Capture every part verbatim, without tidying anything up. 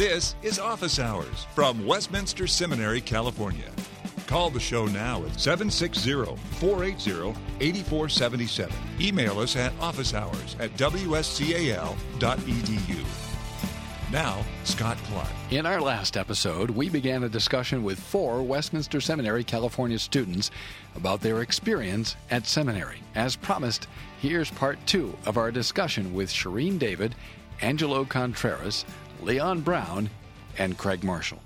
This is Office Hours from Westminster Seminary, California. Call the show now at seven six zero, four eight zero, eight four seven seven. Email us at officehours at w s cal dot e d u. Now, Scott Clark. In our last episode, we began a discussion with four Westminster Seminary, California students about their experience at seminary. As promised, here's part two of our discussion with Shireen David, Angelo Contreras, Leon Brown, and Craig Marshall.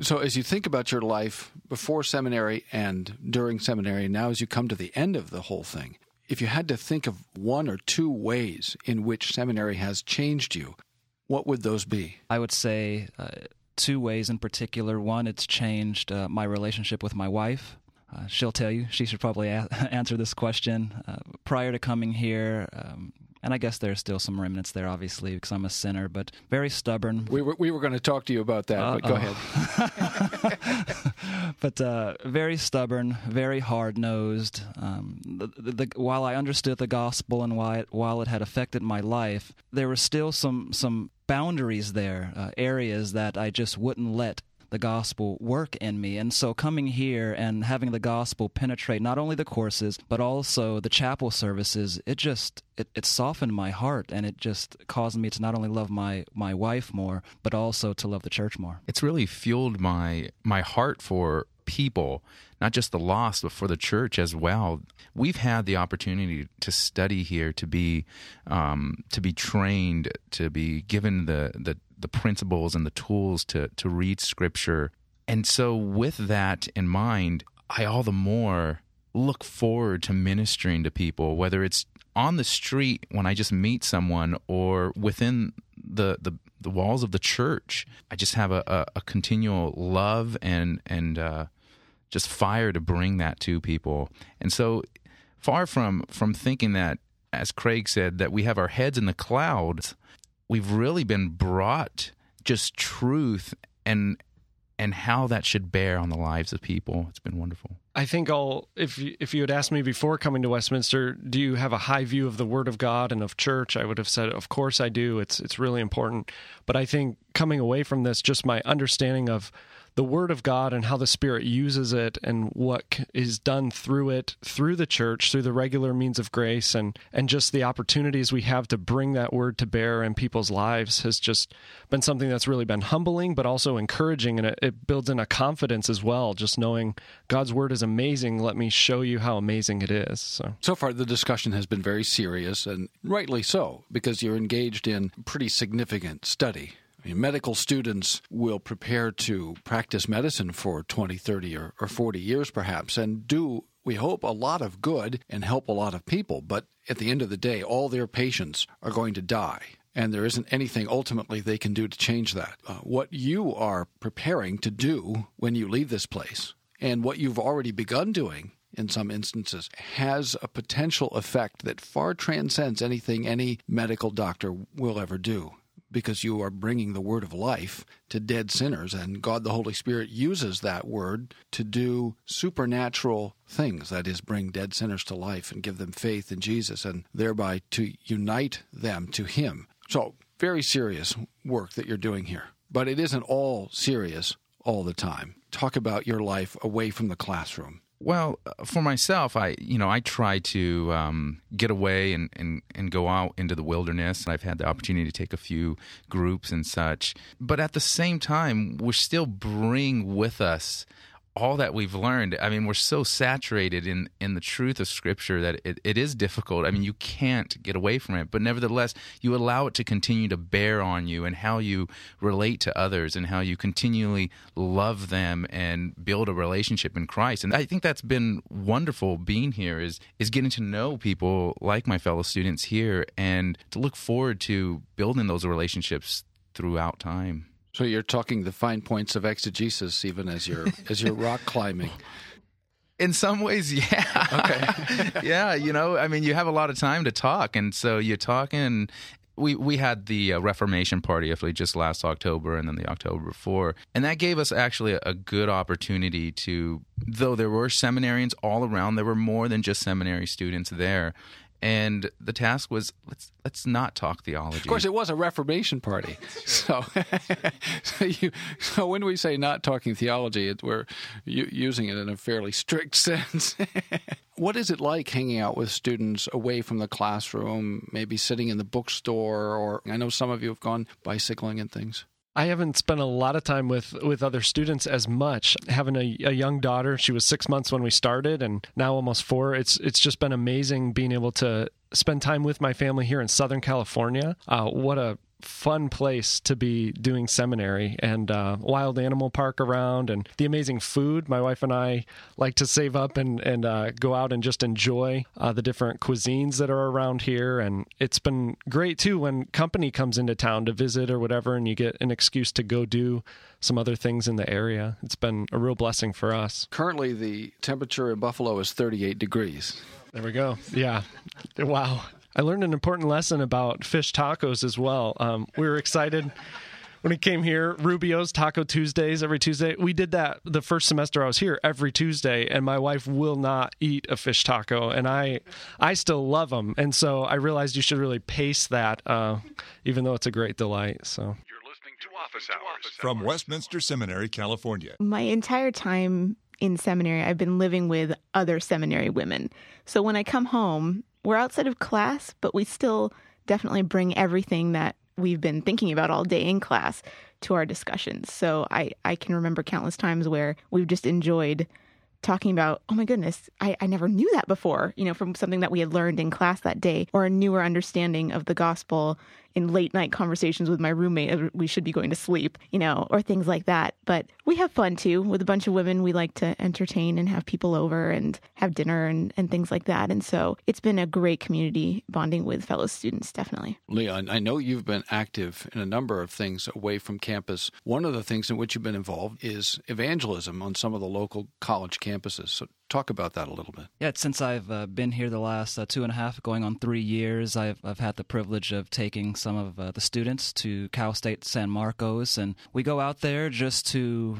So as you think about your life before seminary and during seminary, now as you come to the end of the whole thing, if you had to think of one or two ways in which seminary has changed you, what would those be? I would say uh, two ways in particular. One, it's changed uh, my relationship with my wife. Uh, she'll tell you. She should probably a- answer this question. Uh, prior to coming here, um, and I guess there's still some remnants there, obviously, because I'm a sinner, but very stubborn. We were, we were going to talk to you about that, uh, but go uh, ahead. But uh, very stubborn, very hard-nosed. Um, the, the, the, while I understood the gospel and why it, while it had affected my life, there were still some some boundaries there, uh, areas that I just wouldn't let the gospel work in me. And so coming here and having the gospel penetrate not only the courses, but also the chapel services, it just, it, it softened my heart, and it just caused me to not only love my, my wife more, but also to love the church more. It's really fueled my, my heart for people, not just the lost, but for the church as well. We've had the opportunity to study here, to be um, to be trained, to be given the, the the principles and the tools to to read Scripture. And so with that in mind, I all the more look forward to ministering to people, whether it's on the street when I just meet someone or within the the, the walls of the church. I just have a, a, a continual love and, and uh, just fire to bring that to people. And so far from, from thinking that, as Craig said, that we have our heads in the clouds, we've really been brought just truth and and how that should bear on the lives of people. It's been wonderful. I think I'll, if you, if you had asked me before coming to Westminster, do you have a high view of the Word of God and of church? I would have said, of course I do. It's it's really important. But I think coming away from this, just my understanding of the Word of God and how the Spirit uses it and what is done through it, through the church, through the regular means of grace, and, and just the opportunities we have to bring that Word to bear in people's lives has just been something that's really been humbling, but also encouraging, and it, it builds in a confidence as well, just knowing God's Word is amazing. Let me show you how amazing it is. So, so far, the discussion has been very serious, and rightly so, because you're engaged in pretty significant study. I mean, medical students will prepare to practice medicine for twenty, thirty, or forty years perhaps, and do, we hope, a lot of good and help a lot of people. But at the end of the day, all their patients are going to die, and there isn't anything ultimately they can do to change that. Uh, what you are preparing to do when you leave this place, and what you've already begun doing in some instances, has a potential effect that far transcends anything any medical doctor will ever do, because you are bringing the word of life to dead sinners, and God the Holy Spirit uses that word to do supernatural things, that is, bring dead sinners to life and give them faith in Jesus, and thereby to unite them to Him. So, very serious work that you're doing here. But it isn't all serious all the time. Talk about your life away from the classroom. Well, for myself, I you know I try to um, get away and, and, and go out into the wilderness. I've had the opportunity to take a few groups and such. But at the same time, we still bring with us all that we've learned. I mean, we're so saturated in, in the truth of Scripture that it, it is difficult. I mean, you can't get away from it. But nevertheless, you allow it to continue to bear on you and how you relate to others and how you continually love them and build a relationship in Christ. And I think that's been wonderful being here, is, is getting to know people like my fellow students here and to look forward to building those relationships throughout time. So you're talking the fine points of exegesis, even as you're as you're rock climbing. In some ways, yeah. Okay. Yeah, you know, I mean, you have a lot of time to talk, and so you're talking. We we had the Reformation Party actually just last October, and then the October before, and that gave us actually a good opportunity to. Though there were seminarians all around, there were more than just seminary students there. And the task was, let's let's not talk theology. Of course, it was a Reformation party. So, so, you, so when we say not talking theology, it, we're u- using it in a fairly strict sense. What is it like hanging out with students away from the classroom, maybe sitting in the bookstore? Or I know some of you have gone bicycling and things. I haven't spent a lot of time with, with other students as much. Having a, a young daughter, she was six months when we started and now almost four. It's it's just been amazing being able to spend time with my family here in Southern California. Uh, what a fun place to be doing seminary, and uh, wild animal park around and the amazing food. My wife and I like to save up and, and uh, go out and just enjoy uh, the different cuisines that are around here. And it's been great, too, when company comes into town to visit or whatever, and you get an excuse to go do some other things in the area. It's been a real blessing for us. Currently, the temperature in Buffalo is thirty-eight degrees. There we go. Yeah. Wow. I learned an important lesson about fish tacos as well. Um, we were excited when we came here. Rubio's Taco Tuesdays every Tuesday. We did that the first semester I was here every Tuesday, and my wife will not eat a fish taco, and I I still love them. And so I realized you should really pace that, uh, even though it's a great delight. So. You're listening to Office Hours from Westminster Seminary, California. My entire time in seminary, I've been living with other seminary women. So when I come home, we're outside of class, but we still definitely bring everything that we've been thinking about all day in class to our discussions. So I, I can remember countless times where we've just enjoyed talking about, oh my goodness, I, I never knew that before, you know, from something that we had learned in class that day, or a newer understanding of the gospel in late night conversations with my roommate as we should be going to sleep, you know, or things like that. But we have fun too. With a bunch of women, we like to entertain and have people over and have dinner and, and things like that. And so it's been a great community bonding with fellow students, definitely. Leon, I know you've been active in a number of things away from campus. One of the things in which you've been involved is evangelism on some of the local college campuses. So talk about that a little bit. Yeah, since I've uh, been here the last uh, two and a half, going on three years, I've I've had the privilege of taking some of uh, the students to Cal State San Marcos, and we go out there just to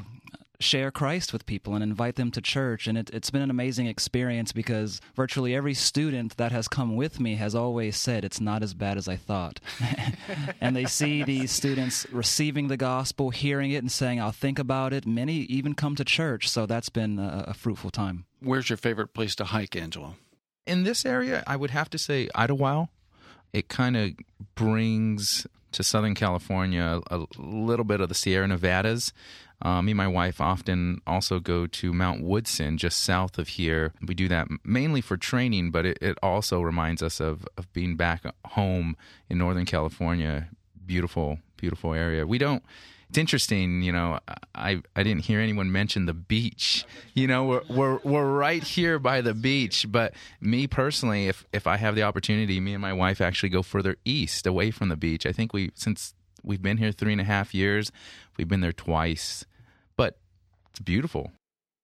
share Christ with people and invite them to church. And it, it's been an amazing experience because virtually every student that has come with me has always said, it's not as bad as I thought. And they see these students receiving the gospel, hearing it, and saying, I'll think about it. Many even come to church. So that's been a, a fruitful time. Where's your favorite place to hike, Angelo? In this area, I would have to say Idyllwild. It kind of brings to Southern California a little bit of the Sierra Nevadas. Um, me and my wife often also go to Mount Woodson, just south of here. We do that mainly for training, but it, it also reminds us of, of being back home in Northern California. Beautiful, beautiful area. We don't... It's interesting, you know, I, I didn't hear anyone mention the beach. You know, we're, we're we're right here by the beach. But me personally, if if I have the opportunity, me and my wife actually go further east, away from the beach. I think we since we've been here three and a half years, we've been there twice. But it's beautiful.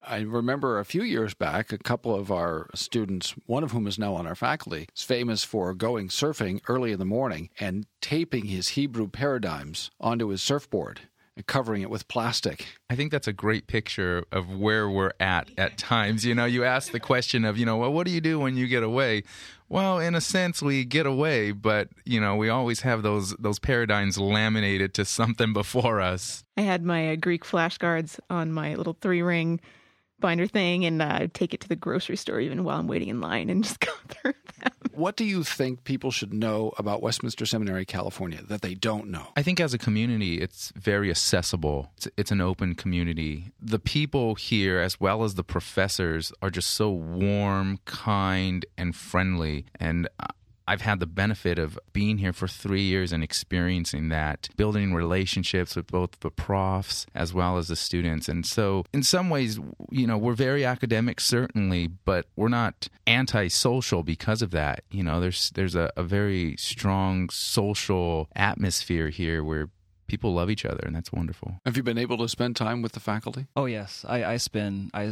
I remember a few years back, a couple of our students, one of whom is now on our faculty, is famous for going surfing early in the morning and taping his Hebrew paradigms onto his surfboard and covering it with plastic. I think that's a great picture of where we're at at times. You know, you ask the question of, you know, well, what do you do when you get away? Well, in a sense, we get away, but, you know, we always have those those paradigms laminated to something before us. I had my uh, Greek flashcards on my little three-ring binder thing, and uh, take it to the grocery store even while I'm waiting in line and just go through them. What do you think people should know about Westminster Seminary, California, that they don't know? I think as a community, it's very accessible. It's, it's an open community. The people here, as well as the professors, are just so warm, kind, and friendly. And uh, I've had the benefit of being here for three years and experiencing that, building relationships with both the profs as well as the students. And so in some ways, you know, we're very academic, certainly, but we're not antisocial because of that. You know, there's there's a, a very strong social atmosphere here where people love each other, and that's wonderful. Have you been able to spend time with the faculty? Oh, yes. I, I spend, I,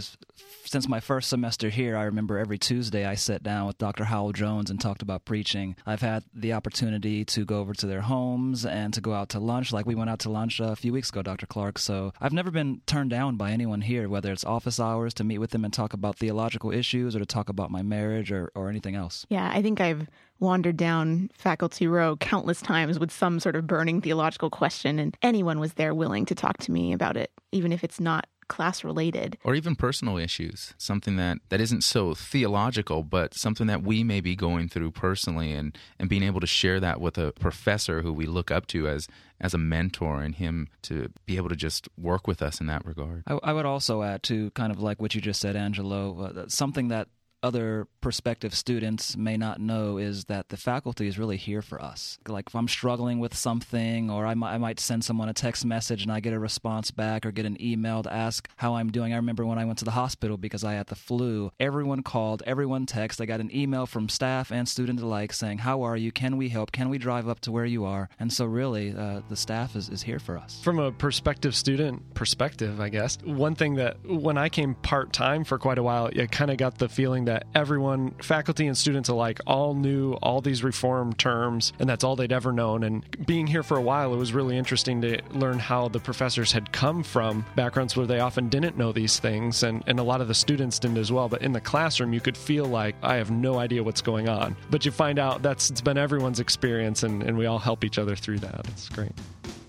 since my first semester here, I remember every Tuesday I sat down with Doctor Howell Jones and talked about preaching. I've had the opportunity to go over to their homes and to go out to lunch. Like, we went out to lunch a few weeks ago, Doctor Clark. So I've never been turned down by anyone here, whether it's office hours to meet with them and talk about theological issues or to talk about my marriage or, or anything else. Yeah, I think I've wandered down faculty row countless times with some sort of burning theological question, and anyone was there willing to talk to me about it, even if it's not class-related. Or even personal issues, something that, that isn't so theological, but something that we may be going through personally, and, and being able to share that with a professor who we look up to as as a mentor, and him to be able to just work with us in that regard. I, I would also add to kind of like what you just said, Angelo, uh, something that other prospective students may not know is that the faculty is really here for us. Like, if I'm struggling with something, or I, m- I might send someone a text message and I get a response back, or get an email to ask how I'm doing. I remember when I went to the hospital because I had the flu, everyone called, everyone texted. I got an email from staff and students alike saying, how are you? Can we help? Can we drive up to where you are? And so really, uh, the staff is, is here for us. From a prospective student perspective, I guess, one thing that when I came part-time for quite a while, I kind of got the feeling that everyone, faculty and students alike, all knew all these reform terms, and that's all they'd ever known. And being here for a while, it was really interesting to learn how the professors had come from backgrounds where they often didn't know these things, and, and a lot of the students didn't as well. But in the classroom, you could feel like, I have no idea what's going on. But you find out that's it's been everyone's experience, and, and we all help each other through that. It's great.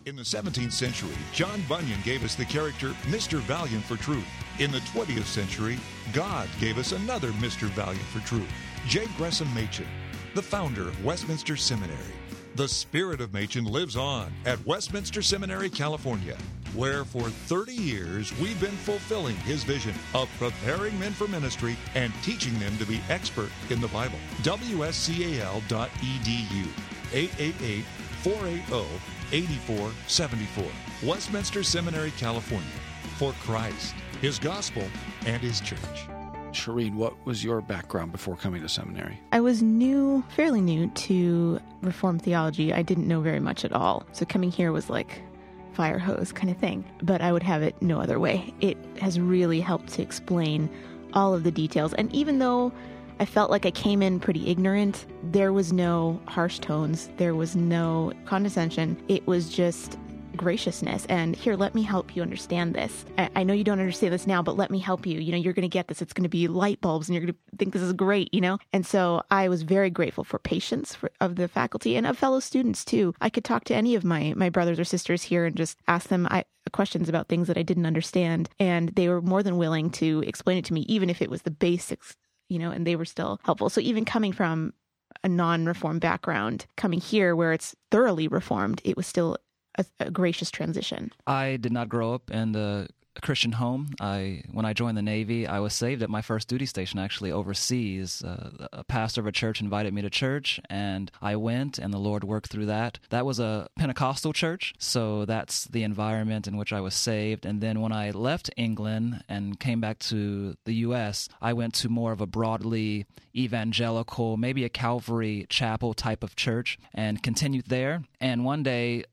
In the seventeenth century, John Bunyan gave us the character Mister Valiant for Truth. In the twentieth century, God gave us another Mister Valiant for Truth, J. Gresham Machen, the founder of Westminster Seminary. The spirit of Machen lives on at Westminster Seminary, California, where for thirty years we've been fulfilling his vision of preparing men for ministry and teaching them to be expert in the Bible. W S C A L dot E D U, eight eight eight, four eight zero, eight four seven four. Westminster Seminary, California, for Christ, His gospel, and His church. Shireen, what was your background before coming to seminary? I was new, fairly new to Reformed theology. I didn't know very much at all. So coming here was like fire hose kind of thing, but I would have it no other way. It has really helped to explain all of the details. And even though I felt like I came in pretty ignorant, there was no harsh tones. There was no condescension. It was just graciousness. And here, let me help you understand this. I, I know you don't understand this now, but let me help you. You know, you're going to get this. It's going to be light bulbs and you're going to think this is great, you know? And so I was very grateful for patience for, of the faculty and of fellow students too. I could talk to any of my, my brothers or sisters here and just ask them I, questions about things that I didn't understand. And they were more than willing to explain it to me, even if it was the basics, you know, and they were still helpful. So even coming from a non-reformed background, coming here where it's thoroughly reformed, it was still a, a gracious transition. I did not grow up in the Christian home. I, when I joined the Navy, I was saved at my first duty station, actually overseas. Uh, a pastor of a church invited me to church, and I went, and the Lord worked through that. That was a Pentecostal church, so that's the environment in which I was saved. And then when I left England and came back to the U S, I went to more of a broadly evangelical, maybe a Calvary chapel type of church, and continued there. And one day,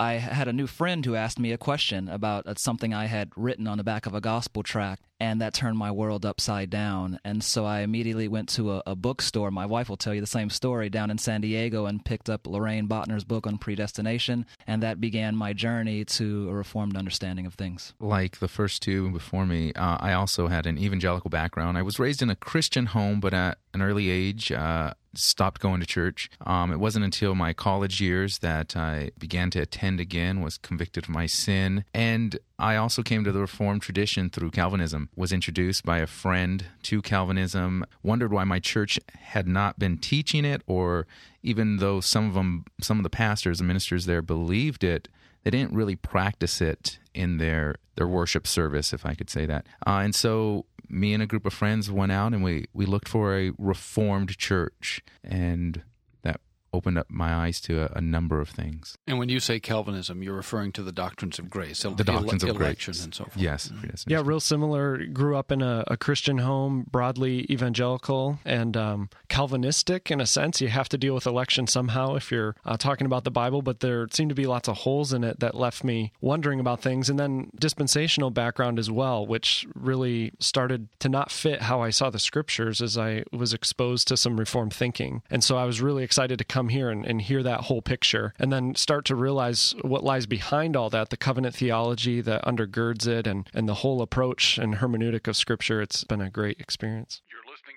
I had a new friend who asked me a question about something I had written on the back of a gospel tract, and that turned my world upside down. And so I immediately went to a, a bookstore. My wife will tell you the same story, down in San Diego, and picked up Lorraine Bottner's book on predestination, and that began my journey to a reformed understanding of things. Like the first two before me, uh, I also had an evangelical background. I was raised in a Christian home, but at an early age, uh, stopped going to church. Um, it wasn't until my college years that I began to attend again, was convicted of my sin, and I also came to the Reformed tradition through Calvinism, was introduced by a friend to Calvinism, wondered why my church had not been teaching it, or even though some of them, some of the pastors and ministers there believed it, they didn't really practice it in their, their worship service, if I could say that. Uh, and so me and a group of friends went out and we, we looked for a Reformed church, and that opened up my eyes to a, a number of things. And when you say Calvinism, you're referring to the doctrines of grace, the doctrines ele- of election grace. And so forth. Yes. Mm-hmm. Yeah, real similar. Grew up in a, a Christian home, broadly evangelical and um, Calvinistic in a sense. You have to deal with election somehow if you're uh, talking about the Bible, but there seemed to be lots of holes in it that left me wondering about things. And then dispensational background as well, which really started to not fit how I saw the scriptures as I was exposed to some Reformed thinking. And so I was really excited to come here and, and hear that whole picture, and then start to realize what lies behind all that, the covenant theology that undergirds it, and, and the whole approach and hermeneutic of Scripture. It's been a great experience.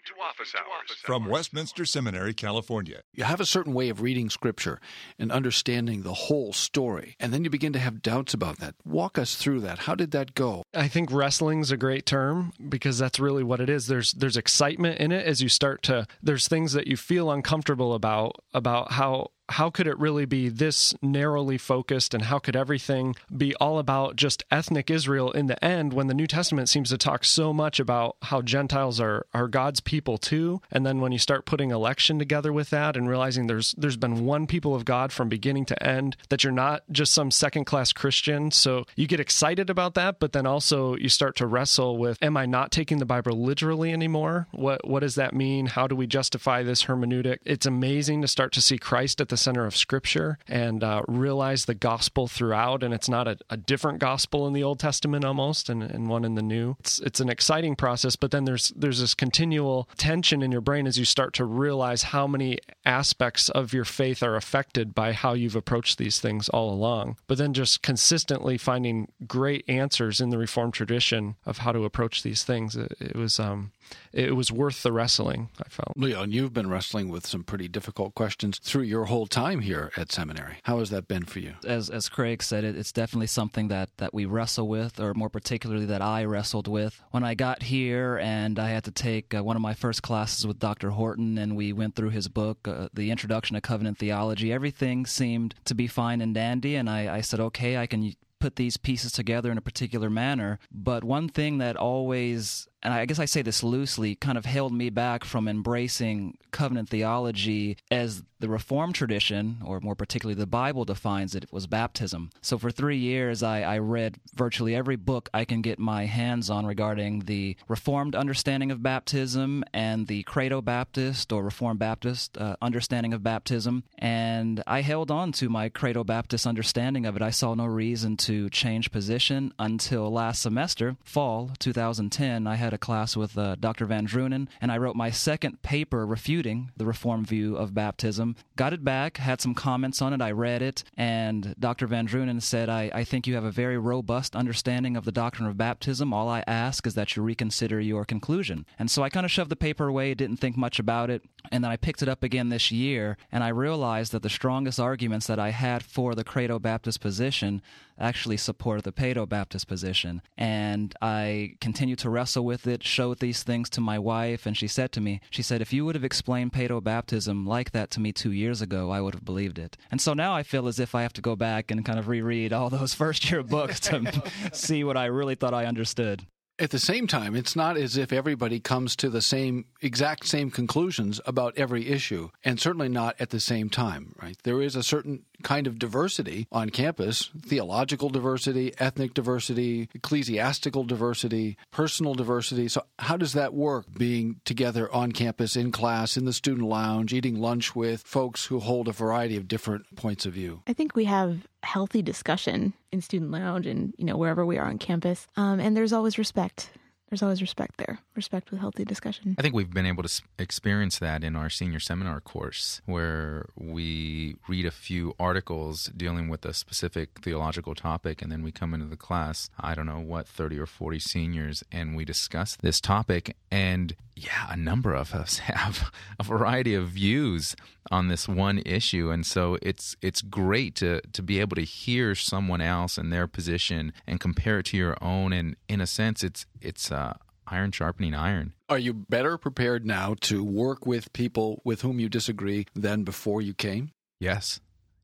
To office hours. From Westminster Seminary, California. You have a certain way of reading Scripture and understanding the whole story, and then you begin to have doubts about that. Walk us through that. How did that go? I think wrestling's a great term because that's really what it is. There's there's excitement in it as you start to, there's things that you feel uncomfortable about, about how How could it really be this narrowly focused, and how could everything be all about just ethnic Israel in the end, when the New Testament seems to talk so much about how Gentiles are, are God's people too? And then when you start putting election together with that and realizing there's there's been one people of God from beginning to end, that you're not just some second-class Christian. So you get excited about that, but then also you start to wrestle with, am I not taking the Bible literally anymore? What, what does that mean? How do we justify this hermeneutic? It's amazing to start to see Christ at the center of Scripture and uh, realize the gospel throughout, and it's not a, a different gospel in the Old Testament almost and, and one in the New. It's it's an exciting process, but then there's there's this continual tension in your brain as you start to realize how many aspects of your faith are affected by how you've approached these things all along, but then just consistently finding great answers in the Reformed tradition of how to approach these things. It, it was... um. It was worth the wrestling, I felt. Leon, you've been wrestling with some pretty difficult questions through your whole time here at seminary. How has that been for you? As as Craig said, it, it's definitely something that, that we wrestle with, or more particularly that I wrestled with. When I got here and I had to take uh, one of my first classes with Doctor Horton, and we went through his book, uh, The Introduction to Covenant Theology, everything seemed to be fine and dandy, and I, I said, okay, I can put these pieces together in a particular manner. But one thing that always... and I guess I say this loosely, kind of held me back from embracing covenant theology as the Reformed tradition, or more particularly the Bible defines it, was baptism. So for three years, I, I read virtually every book I can get my hands on regarding the Reformed understanding of baptism and the Credo Baptist or Reformed Baptist uh, understanding of baptism. And I held on to my Credo Baptist understanding of it. I saw no reason to change position until last semester, fall two thousand ten, I had a class with uh, Doctor Van Drunen, and I wrote my second paper refuting the Reformed view of baptism. Got it back, had some comments on it, I read it, and Doctor Van Drunen said, I, I think you have a very robust understanding of the doctrine of baptism. All I ask is that you reconsider your conclusion. And so I kind of shoved the paper away, didn't think much about it, and then I picked it up again this year, and I realized that the strongest arguments that I had for the Credo Baptist position actually supported the Paido Baptist position. And I continued to wrestle with it, showed these things to my wife, and she said to me, she said, if you would have explained paedobaptism like that to me two years ago, I would have believed it. And so now I feel as if I have to go back and kind of reread all those first-year books to see what I really thought I understood. At the same time, it's not as if everybody comes to the same exact same conclusions about every issue, and certainly not at the same time, right? There is a certain kind of diversity on campus, theological diversity, ethnic diversity, ecclesiastical diversity, personal diversity. So how does that work, being together on campus, in class, in the student lounge, eating lunch with folks who hold a variety of different points of view? I think we have healthy discussion in student lounge and, you know, wherever we are on campus. Um, and there's always respect. There's always respect there, respect with healthy discussion. I think we've been able to experience that in our senior seminar course, where we read a few articles dealing with a specific theological topic, and then we come into the class, I don't know what, thirty or forty seniors, and we discuss this topic. And yeah, a number of us have a variety of views on this one issue. And so it's it's great to, to be able to hear someone else and their position and compare it to your own. And in a sense, it's it's Uh, iron sharpening iron. Are you better prepared now to work with people with whom you disagree than before you came? Yes.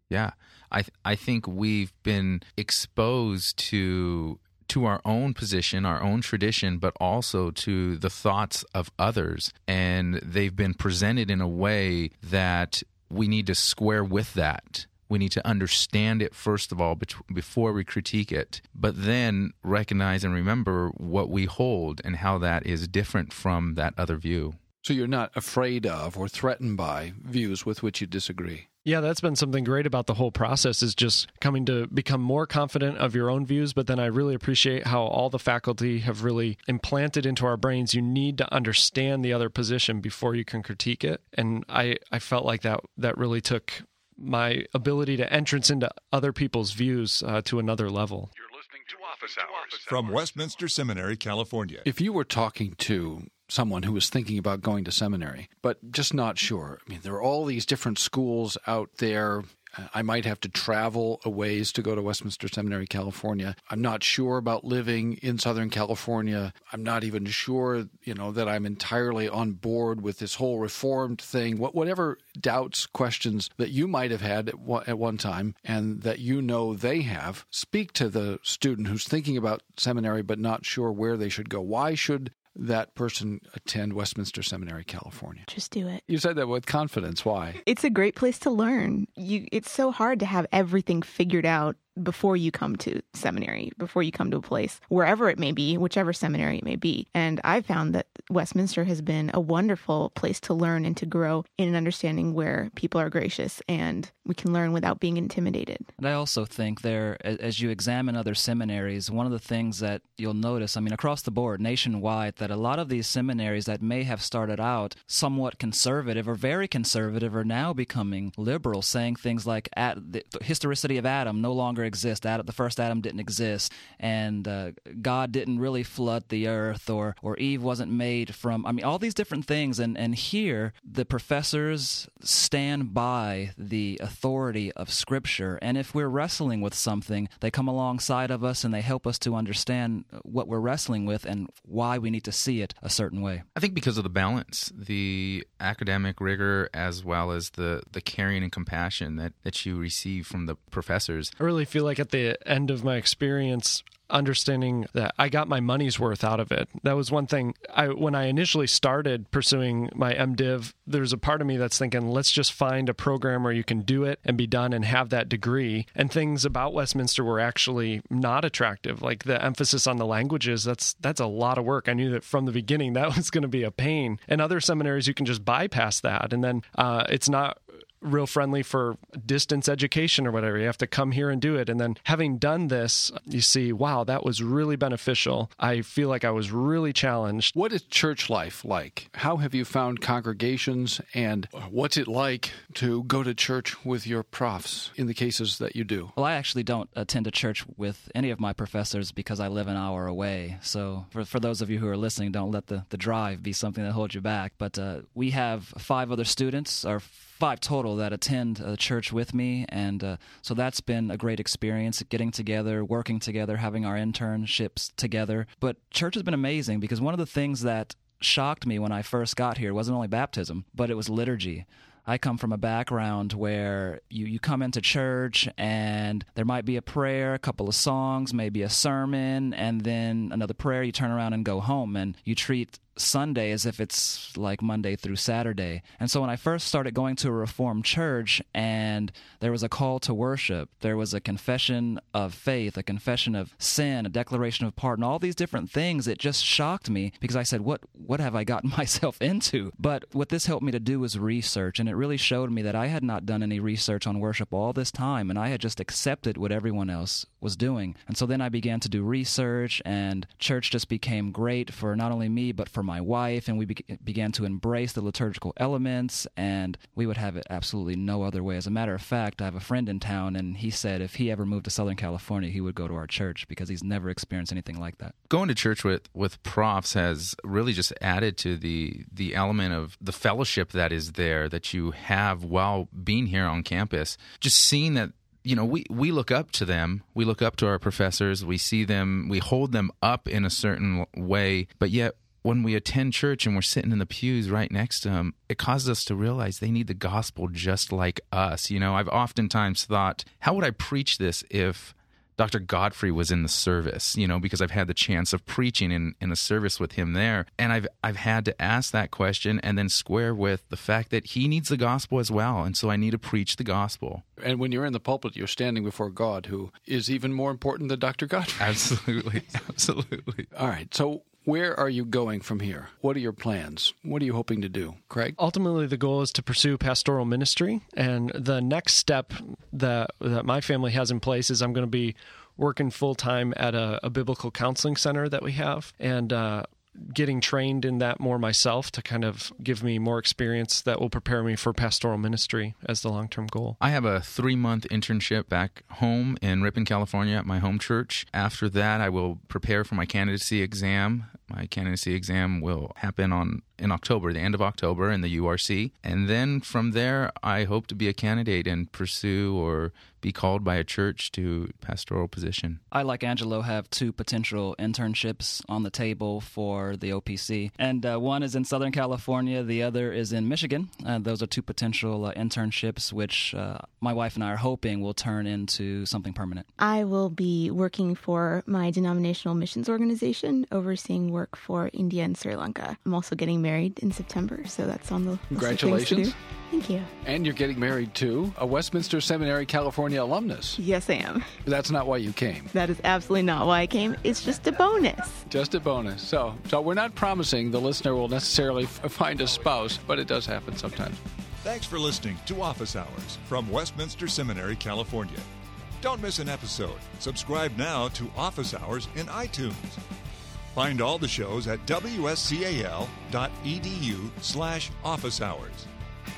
Yeah. I th- I think we've been exposed to to our own position, our own tradition, but also to the thoughts of others. And they've been presented in a way that we need to square with that. We need to understand it, first of all, before we critique it, but then recognize and remember what we hold and how that is different from that other view. So you're not afraid of or threatened by views with which you disagree. Yeah, that's been something great about the whole process, is just coming to become more confident of your own views. But then I really appreciate how all the faculty have really implanted into our brains, you need to understand the other position before you can critique it. And I, I felt like that that really took my ability to entrance into other people's views uh, to another level. You're listening to Office Hours. From Westminster Seminary, California. If you were talking to someone who was thinking about going to seminary, but just not sure. I mean, there are all these different schools out there. I might have to travel a ways to go to Westminster Seminary, California. I'm not sure about living in Southern California. I'm not even sure, you know, that I'm entirely on board with this whole reformed thing. What, whatever doubts, questions that you might have had at one, at one time and that you know they have, speak to the student who's thinking about seminary but not sure where they should go. Why should that person attend Westminster Seminary, California? Just do it. You said that with confidence. Why? It's a great place to learn. You, it's so hard to have everything figured out before you come to seminary, before you come to a place, wherever it may be, whichever seminary it may be. And I found that Westminster has been a wonderful place to learn and to grow in an understanding where people are gracious and we can learn without being intimidated. And I also think there, as you examine other seminaries, one of the things that you'll notice, I mean, across the board, nationwide, that a lot of these seminaries that may have started out somewhat conservative or very conservative are now becoming liberal, saying things like at the historicity of Adam no longer exist, Adam, the first Adam didn't exist, and uh, God didn't really flood the earth, or or Eve wasn't made from, I mean, all these different things. And, and here, the professors stand by the authority of Scripture, and if we're wrestling with something, they come alongside of us and they help us to understand what we're wrestling with and why we need to see it a certain way. I think because of the balance, the academic rigor, as well as the, the caring and compassion that, that you receive from the professors. I really feel like at the end of my experience, understanding that I got my money's worth out of it. That was one thing. I, when I initially started pursuing my MDiv, there's a part of me that's thinking, let's just find a program where you can do it and be done and have that degree. And things about Westminster were actually not attractive. Like the emphasis on the languages, that's that's a lot of work. I knew that from the beginning that was going to be a pain. And other seminaries, you can just bypass that. And then uh, it's not real friendly for distance education or whatever. You have to come here and do it. And then having done this, you see, wow, that was really beneficial. I feel like I was really challenged. What is church life like? How have you found congregations, and what's it like to go to church with your profs in the cases that you do? Well, I actually don't attend a church with any of my professors because I live an hour away. So for, for those of you who are listening, don't let the, the drive be something that holds you back. But uh, we have five other students, or five total, that attend a church with me, and uh, so that's been a great experience, getting together, working together, having our internships together. But church has been amazing, because one of the things that shocked me when I first got here wasn't only baptism, but it was liturgy. I come from a background where you, you come into church and there might be a prayer, a couple of songs, maybe a sermon, and then another prayer. You turn around and go home, and you treat Sunday as if it's like Monday through Saturday. And so when I first started going to a Reformed church and there was a call to worship, there was a confession of faith, a confession of sin, a declaration of pardon, all these different things, it just shocked me, because I said, what what have I gotten myself into? But what this helped me to do was research, and it really showed me that I had not done any research on worship all this time, and I had just accepted what everyone else was doing. And so then I began to do research, and church just became great for not only me, but for my wife, and we be- began to embrace the liturgical elements, and we would have it absolutely no other way. As a matter of fact, I have a friend in town, and he said if he ever moved to Southern California, he would go to our church, because he's never experienced anything like that. Going to church with, with profs has really just added to the, the element of the fellowship that is there, that you have while being here on campus. Just seeing that, you know, we, we look up to them, we look up to our professors, we see them, we hold them up in a certain way, but yet when we attend church and we're sitting in the pews right next to them, it causes us to realize they need the gospel just like us. You know, I've oftentimes thought, how would I preach this if Doctor Godfrey was in the service, you know, because I've had the chance of preaching in, in a service with him there. And I've I've had to ask that question and then square with the fact that he needs the gospel as well. And so I need to preach the gospel. And when you're in the pulpit, you're standing before God, who is even more important than Doctor Godfrey. Absolutely. Absolutely. All right. So where are you going from here? What are your plans? What are you hoping to do, Craig? Ultimately, the goal is to pursue pastoral ministry. And the next step that, that my family has in place is I'm going to be working full-time at a, a biblical counseling center that we have. And uh getting trained in that more myself to kind of give me more experience that will prepare me for pastoral ministry as the long-term goal. I have a three-month internship back home in Ripon, California at my home church. After that, I will prepare for my candidacy exam. My candidacy exam will happen on in October, the end of October in the U R C. And then from there, I hope to be a candidate and pursue or be called by a church to pastoral position. I, like Angelo, have two potential internships on the table for the O P C. And uh, one is in Southern California. The other is in Michigan. Uh, those are two potential uh, internships, which uh, my wife and I are hoping will turn into something permanent. I will be working for my denominational missions organization, overseeing work for India and Sri Lanka. I'm also getting married in September, so that's on the list. Congratulations. Of things to do. Thank you. And you're getting married to a Westminster Seminary, California alumnus. Yes, I am. That's not why you came. That is absolutely not why I came. It's just a bonus. Just a bonus. So, so we're not promising the listener will necessarily f- find a spouse, but it does happen sometimes. Thanks for listening to Office Hours from Westminster Seminary, California. Don't miss an episode. Subscribe now to Office Hours in iTunes. Find all the shows at w s cal dot e d u slash office hours.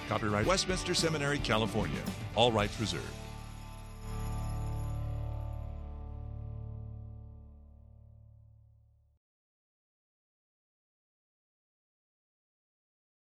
Copyright Westminster Seminary, California. All rights reserved.